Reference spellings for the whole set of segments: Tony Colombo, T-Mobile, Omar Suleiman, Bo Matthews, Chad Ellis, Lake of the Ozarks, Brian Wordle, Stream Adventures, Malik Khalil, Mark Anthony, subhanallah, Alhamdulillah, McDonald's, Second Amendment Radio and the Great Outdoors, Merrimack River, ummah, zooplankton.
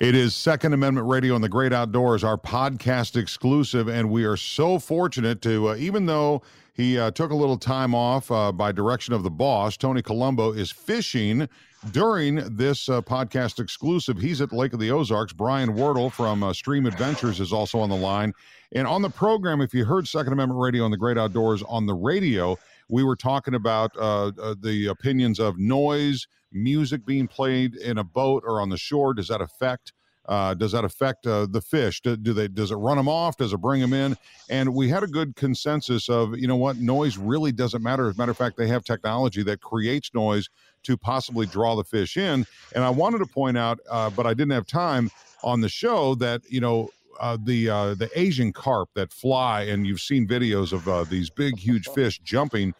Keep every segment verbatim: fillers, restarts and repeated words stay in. It is Second Amendment Radio and the Great Outdoors, our podcast exclusive, and we are so fortunate to, uh, even though he uh, took a little time off uh, by direction of the boss, Tony Colombo is fishing during this uh, podcast exclusive. He's at Lake of the Ozarks. Brian Wordle from uh, Stream Adventures is also on the line. And on the program, if you heard Second Amendment Radio and the Great Outdoors on the radio, we were talking about uh, uh, the opinions of noise, music being played in a boat or on the shore. Does that affect uh does that affect uh, the fish? Do, do they does it run them off? Does it bring them in? And we had a good consensus of, you know what, noise really doesn't matter. As a matter of fact, they have technology that creates noise to possibly draw the fish in. And I wanted to point out, uh but I didn't have time on the show, that you know uh the uh the Asian carp that fly, and you've seen videos of uh, these big huge fish jumping,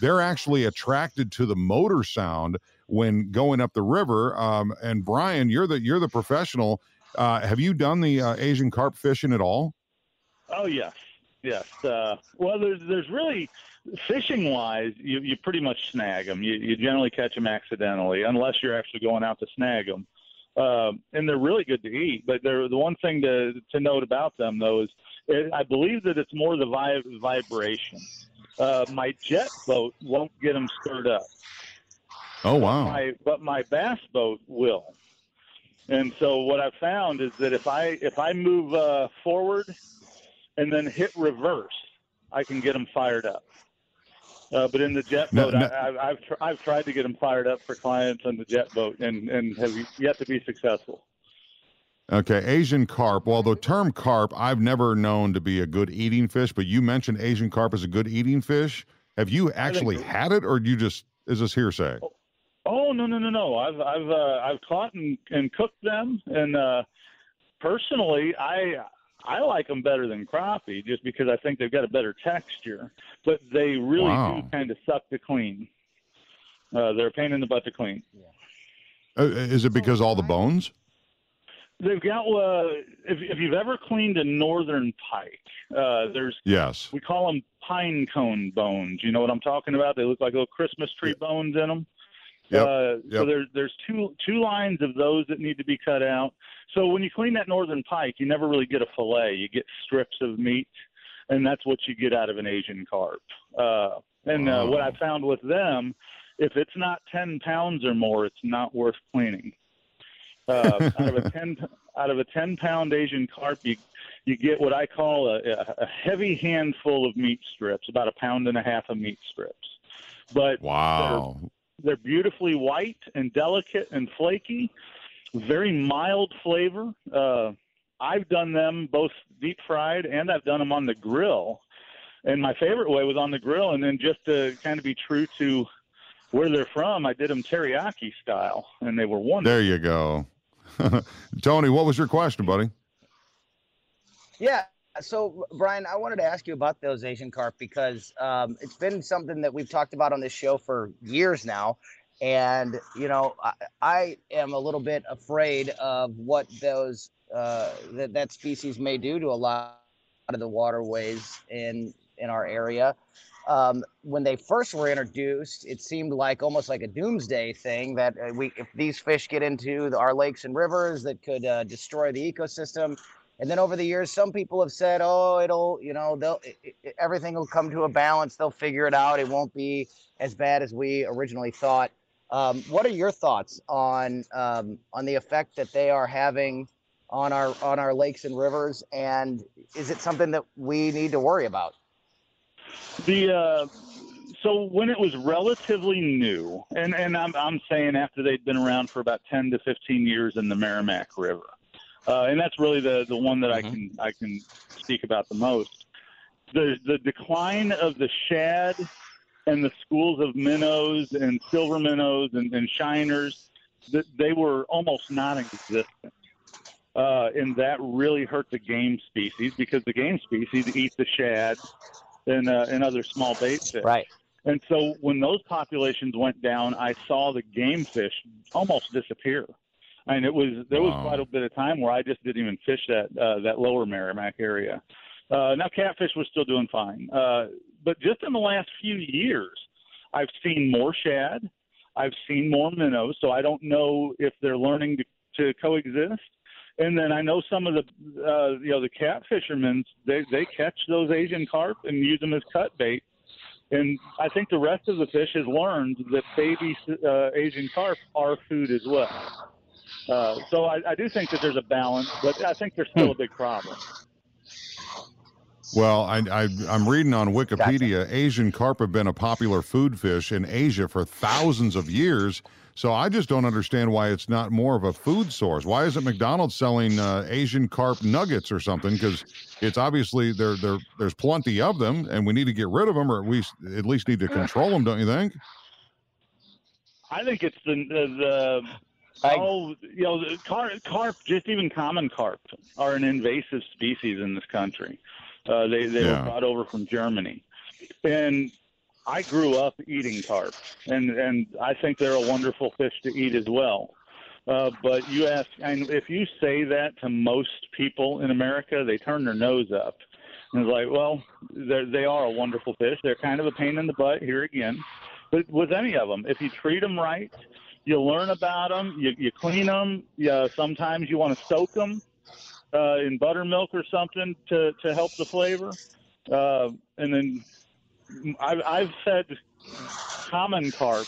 they're actually attracted to the motor sound when going up the river. Um, and Brian, you're the you're the professional. Uh, have you done the uh, Asian carp fishing at all? Oh yes, yes. Uh, well, there's there's really, fishing wise, you you pretty much snag them. You you generally catch them accidentally, unless you're actually going out to snag them. Um, and they're really good to eat. But they're, the one thing to to note about them though is, it, I believe that it's more the vi- vibration. Uh, my jet boat won't get them stirred up. Oh, wow. But my, but my bass boat will. And so what I've found is that if I if I move uh, forward and then hit reverse, I can get them fired up. Uh, but in the jet boat, no, no. I, I, I've, tr- I've tried to get them fired up for clients on the jet boat and, and have yet to be successful. Okay, Asian carp. Well, the term carp, I've never known to be a good eating fish, but you mentioned Asian carp is a good eating fish. Have you actually had it, or do you just, is this hearsay? Oh. Oh no no no no! I've I've uh, I've caught and, and cooked them, and uh, personally, I I like them better than crappie just because I think they've got a better texture. But they really wow. do kind of suck to clean. Uh, they're a pain in the butt to clean. Uh, is it because all the bones? They've got. Uh, if, if you've ever cleaned a northern pike, uh, there's yes. We call them pine cone bones. You know what I'm talking about? They look like little Christmas tree yeah. bones in them. Yep, uh, yep. So there's there's two two lines of those that need to be cut out. So when you clean that northern pike, you never really get a fillet. You get strips of meat, and that's what you get out of an Asian carp. Uh, and uh, what I found with them, if it's not ten pounds or more, it's not worth cleaning. Uh, out of a ten out of a ten pound Asian carp, you you get what I call a, a heavy handful of meat strips, about a pound and a half of meat strips. But wow. They're beautifully white and delicate and flaky, very mild flavor. Uh, I've done them both deep fried and I've done them on the grill. And my favorite way was on the grill. And then just to kind of be true to where they're from, I did them teriyaki style, and they were wonderful. There you go. Tony, what was your question, buddy? Yeah. So, Brian, I wanted to ask you about those Asian carp because um, it's been something that we've talked about on this show for years now. And, you know, I, I am a little bit afraid of what those uh, that, that species may do to a lot of the waterways in in our area. um, when they first were introduced, it seemed like almost like a doomsday thing that uh, we, if these fish get into the, our lakes and rivers, that could uh, destroy the ecosystem. And then over the years, some people have said, oh, it'll, you know, they'll, it, it, everything will come to a balance. They'll figure it out. It won't be as bad as we originally thought. Um, what are your thoughts on um, on the effect that they are having on our on our lakes and rivers? And is it something that we need to worry about? The uh, so when it was relatively new, and, and I'm, I'm saying after they'd been around for about ten to fifteen years in the Merrimack River. Uh, and that's really the, the one that mm-hmm. I can I can speak about the most. The the decline of the shad and the schools of minnows and silver minnows and, and shiners, th- they were almost non-existent. Uh, and that really hurt the game species because the game species eat the shad and, uh, and other small bait fish. Right. And so when those populations went down, I saw the game fish almost disappear. And it was there was wow. quite a bit of time where I just didn't even fish that uh, that lower Merrimack area. Uh, now catfish was still doing fine, uh, but just in the last few years, I've seen more shad, I've seen more minnows. So I don't know if they're learning to, to coexist. And then I know some of the uh, you know the cat fishermen they they catch those Asian carp and use them as cut bait. And I think the rest of the fish has learned that baby uh, Asian carp are food as well. Uh, so I, I do think that there's a balance, but I think there's still a big problem. Well, I, I, I'm reading on Wikipedia, gotcha. Asian carp have been a popular food fish in Asia for thousands of years, so I just don't understand why it's not more of a food source. Why isn't McDonald's selling uh, Asian carp nuggets or something? Because it's obviously there, there, there's plenty of them, and we need to get rid of them, or at least, at least need to control them, don't you think? I think it's the... the, the... I, oh, you know, the carp, carp, just even common carp, are an invasive species in this country. Uh, they they yeah. were brought over from Germany. And I grew up eating carp, and, and I think they're a wonderful fish to eat as well. Uh, but you ask, and if you say that to most people in America, they turn their nose up. And it's like, well, they are a wonderful fish. They're kind of a pain in the butt here again. But with any of them, if you treat them right, you learn about them, you, you clean them, you, sometimes you want to soak them uh, in buttermilk or something to, to help the flavor. Uh, and then I've, I've fed common carp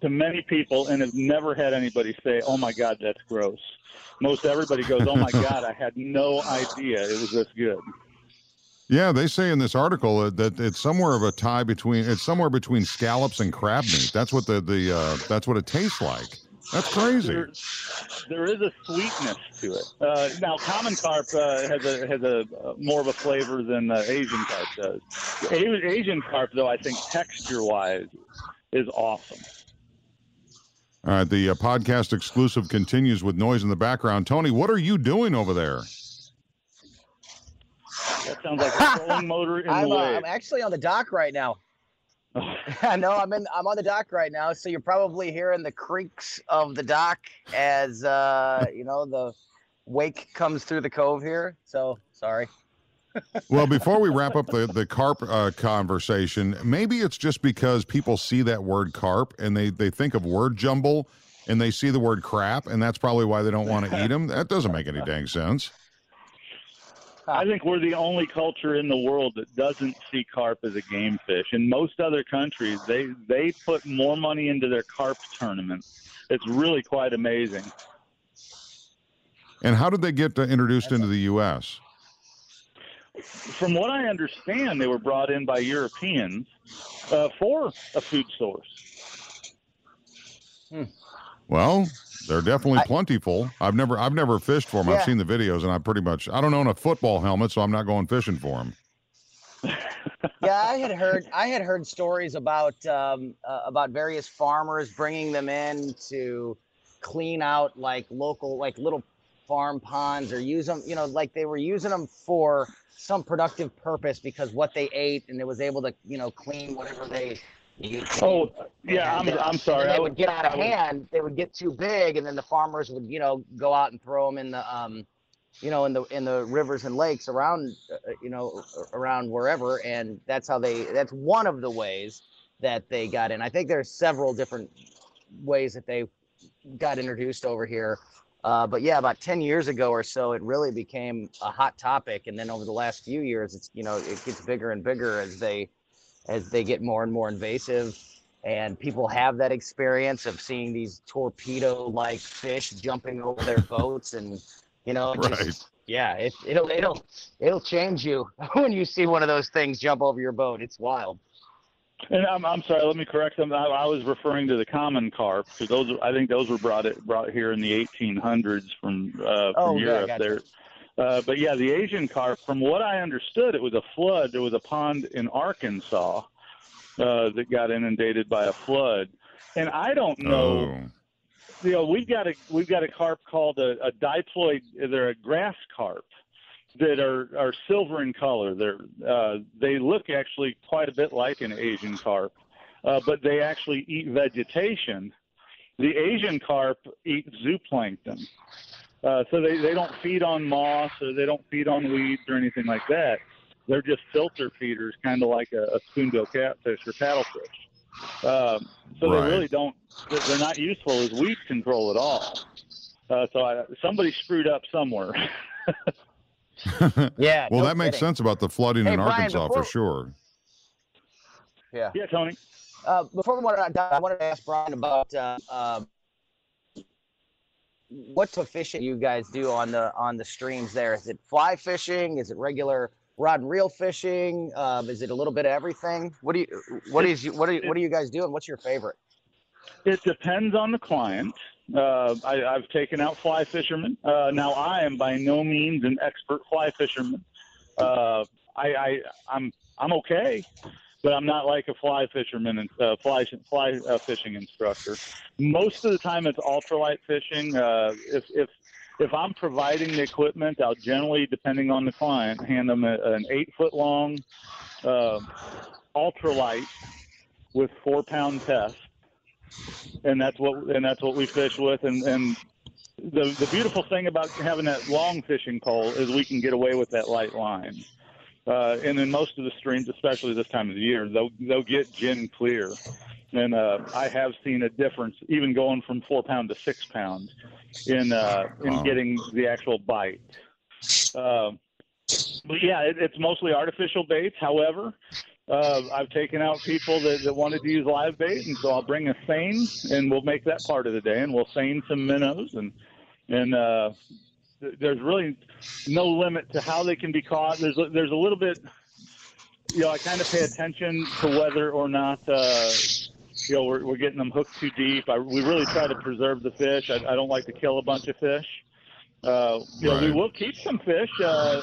to many people and have never had anybody say, oh, my God, that's gross. Most everybody goes, oh, my God, I had no idea it was this good. Yeah, they say in this article that it's somewhere of a tie between it's somewhere between scallops and crab meat. That's what the the uh, that's what it tastes like. That's crazy. There, there is a sweetness to it. Uh, now, common carp uh, has a has a uh, more of a flavor than uh, Asian carp does. A- Asian carp, though, I think texture-wise is awesome. All right, the uh, podcast exclusive continues with noise in the background. Tony, what are you doing over there? That sounds like a trolling motor in I'm, the way. Uh, I'm actually on the dock right now. no, I'm in. I'm on the dock right now, so you're probably hearing the creaks of the dock as uh, you know the wake comes through the cove here. So sorry. Well, before we wrap up the the carp uh, conversation, maybe it's just because people see that word carp and they they think of word jumble, and they see the word crap, and that's probably why they don't want to eat them. That doesn't make any dang sense. I think we're the only culture in the world that doesn't see carp as a game fish. In most other countries, they, they put more money into their carp tournaments. It's really quite amazing. And how did they get introduced into the U S? From what I understand, they were brought in by Europeans uh, for a food source. Hmm. Well... They're definitely plentiful. I've never, I've never fished for them. Yeah. I've seen the videos, and I pretty much, I don't own a football helmet, so I'm not going fishing for them. Yeah, I had heard, I had heard stories about um, uh, about various farmers bringing them in to clean out like local, like little farm ponds, or use them, you know, like they were using them for some productive purpose because what they ate, and it was able to, you know, clean whatever they. You oh yeah, I'm, I'm sorry. They would, would get out of would, hand. They would get too big, and then the farmers would, you know, go out and throw them in the um, you know, in the in the rivers and lakes around, uh, you know, around wherever. And that's how they, that's one of the ways that they got in. I think there's several different ways that they got introduced over here. Uh, but yeah, about ten years ago or so, it really became a hot topic. And then over the last few years, it's, you know, it gets bigger and bigger as they, as they get more and more invasive. And people have that experience of seeing these torpedo-like fish jumping over their boats, and you know, right. just, yeah, it, it'll it'll it'll change you when you see one of those things jump over your boat. It's wild. And I'm I'm sorry, let me correct them. I, I was referring to the common carp. So those, I think those were brought brought here in the eighteen hundreds from uh, from oh, Europe. Yeah, there, uh, but yeah, the Asian carp. From what I understood, it was a flood. There was a pond in Arkansas Uh, that got inundated by a flood, and I don't know. Oh. You know, we've got a we've got a carp called a, a diploid. They're a grass carp that are, are silver in color. They're uh, they look actually quite a bit like an Asian carp, uh, but they actually eat vegetation. The Asian carp eat zooplankton, uh, so they, they don't feed on moss or they don't feed on weeds or anything like that. They're just filter feeders, kind of like a, a spoonbill catfish or paddlefish. Um, so right. they really don't, they're not useful as weed control at all. Uh, so I, somebody screwed up somewhere. yeah. Well, no that makes kidding. sense about the flooding hey, in Brian, Arkansas before, for sure. Yeah. Yeah, Tony. Uh, before we went on, I wanted to ask Brian about uh, uh, what's the fishing you guys do on the on the streams there. Is it fly fishing? Is it regular rod and reel fishing? Um, is it a little bit of everything? What do you, what is, what do you, what do you guys do? And what's your favorite? It depends on the client. Uh, I, I've taken out fly fishermen. Uh, now I am by no means an expert fly fisherman. Uh, I, I, I'm, I'm okay, but I'm not like a fly fisherman and uh, fly, fly uh, fishing instructor. Most of the time it's ultralight fishing. Uh, if, if, If I'm providing the equipment, I'll generally, depending on the client, hand them a, an eight-foot-long uh, ultralight with four-pound test, and that's what and that's what we fish with. And, and the the beautiful thing about having that long fishing pole is we can get away with that light line. Uh, and in most of the streams, especially this time of the year, they'll they'll get gin clear. And uh, I have seen a difference, even going from four pound to six pound, in uh, in wow. getting the actual bite. Uh, but yeah, it, it's mostly artificial baits. However, uh, I've taken out people that, that wanted to use live bait, and so I'll bring a seine, and we'll make that part of the day, and we'll seine some minnows, and and uh, th- there's really no limit to how they can be caught. There's there's a little bit, you know, I kind of pay attention to whether or not. Uh, You know, we're, we're getting them hooked too deep. I, we really try to preserve the fish. I, I don't like to kill a bunch of fish. Uh, you right. know, we will keep some fish uh,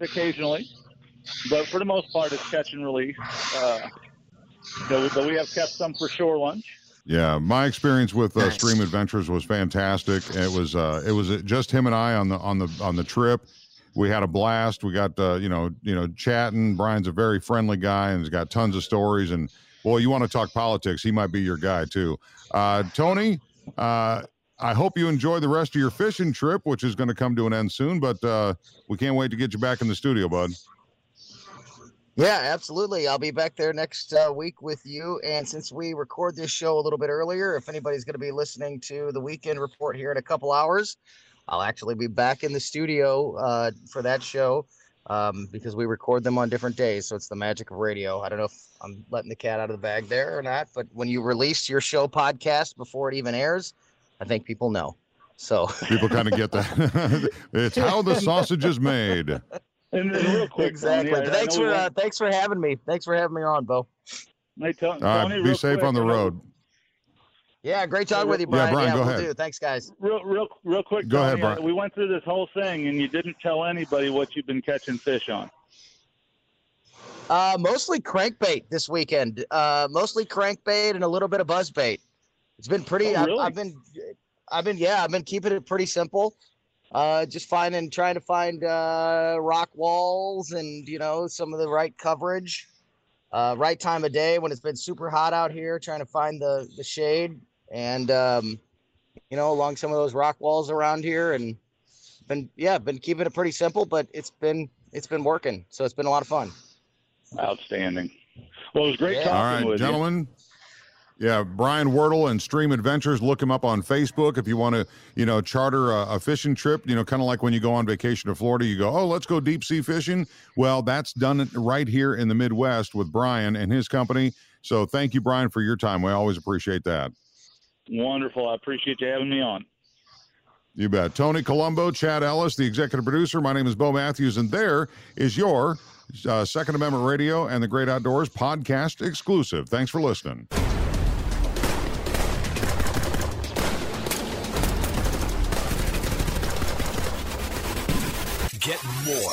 occasionally, but for the most part, it's catch and release. Uh, so we, but we have kept some for shore lunch. Yeah, my experience with uh, Stream Adventures was fantastic. It was uh, it was just him and I on the on the on the trip. We had a blast. We got uh, you know you know chatting. Brian's a very friendly guy and he's got tons of stories and. Well, you want to talk politics, he might be your guy, too. Uh, Tony, uh, I hope you enjoy the rest of your fishing trip, which is going to come to an end soon, but uh, we can't wait to get you back in the studio, bud. Yeah, absolutely. I'll be back there next uh, week with you. And since we record this show a little bit earlier, if anybody's going to be listening to the Weekend Report here in a couple hours, I'll actually be back in the studio uh, for that show. Um, because we record them on different days, so it's the magic of radio. I don't know if I'm letting the cat out of the bag there or not, but when you release your show podcast before it even airs, I think people know. So people kind of get that. It's how the sausage is made. And, and real quick, exactly. Tony, I, thanks I for uh, thanks for having me. Thanks for having me on, Bo. Hey, t- All right, Tony, be safe quick, on the road. Yeah, great talk with you, Brian. Yeah, Brian, yeah, go we'll ahead. Do. Thanks, guys. Real, real, real quick. Go Tony, ahead, Brian. We went through this whole thing, and you didn't tell anybody what you've been catching fish on. Uh, mostly crankbait this weekend. Uh, mostly crankbait and a little bit of buzzbait. It's been pretty. Oh, really? I've, I've been, I've been, yeah, I've been keeping it pretty simple. Uh, just finding, trying to find uh, rock walls and you know some of the right coverage, uh, right time of day when it's been super hot out here. Trying to find the the shade. And, um, you know, along some of those rock walls around here and been yeah, been keeping it pretty simple, but it's been it's been working. So it's been a lot of fun. Outstanding. Well, it was great yeah. talking All right, with gentlemen. you. Yeah, Brian Wordle and Stream Adventures. Look him up on Facebook if you want to, you know, charter a, a fishing trip. You know, kind of like when you go on vacation to Florida, you go, oh, let's go deep sea fishing. Well, that's done right here in the Midwest with Brian and his company. So thank you, Brian, for your time. We always appreciate that. Wonderful. I appreciate you having me on. You bet. Tony Colombo, Chad Ellis, the executive producer. My name is Bo Matthews, and there is your uh, Second Amendment Radio and the Great Outdoors podcast exclusive. Thanks for listening. Get more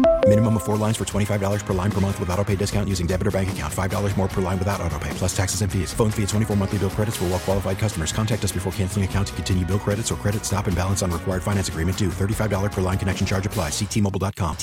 Minimum of four lines for twenty-five dollars per line per month with autopay discount using debit or bank account. five dollars more per line without autopay, plus taxes and fees. Phone fee at twenty-four monthly bill credits for well-qualified customers. Contact us before canceling account to continue bill credits or credit stop and balance on required finance agreement due. thirty-five dollars per line connection charge applies. See T Mobile dot com.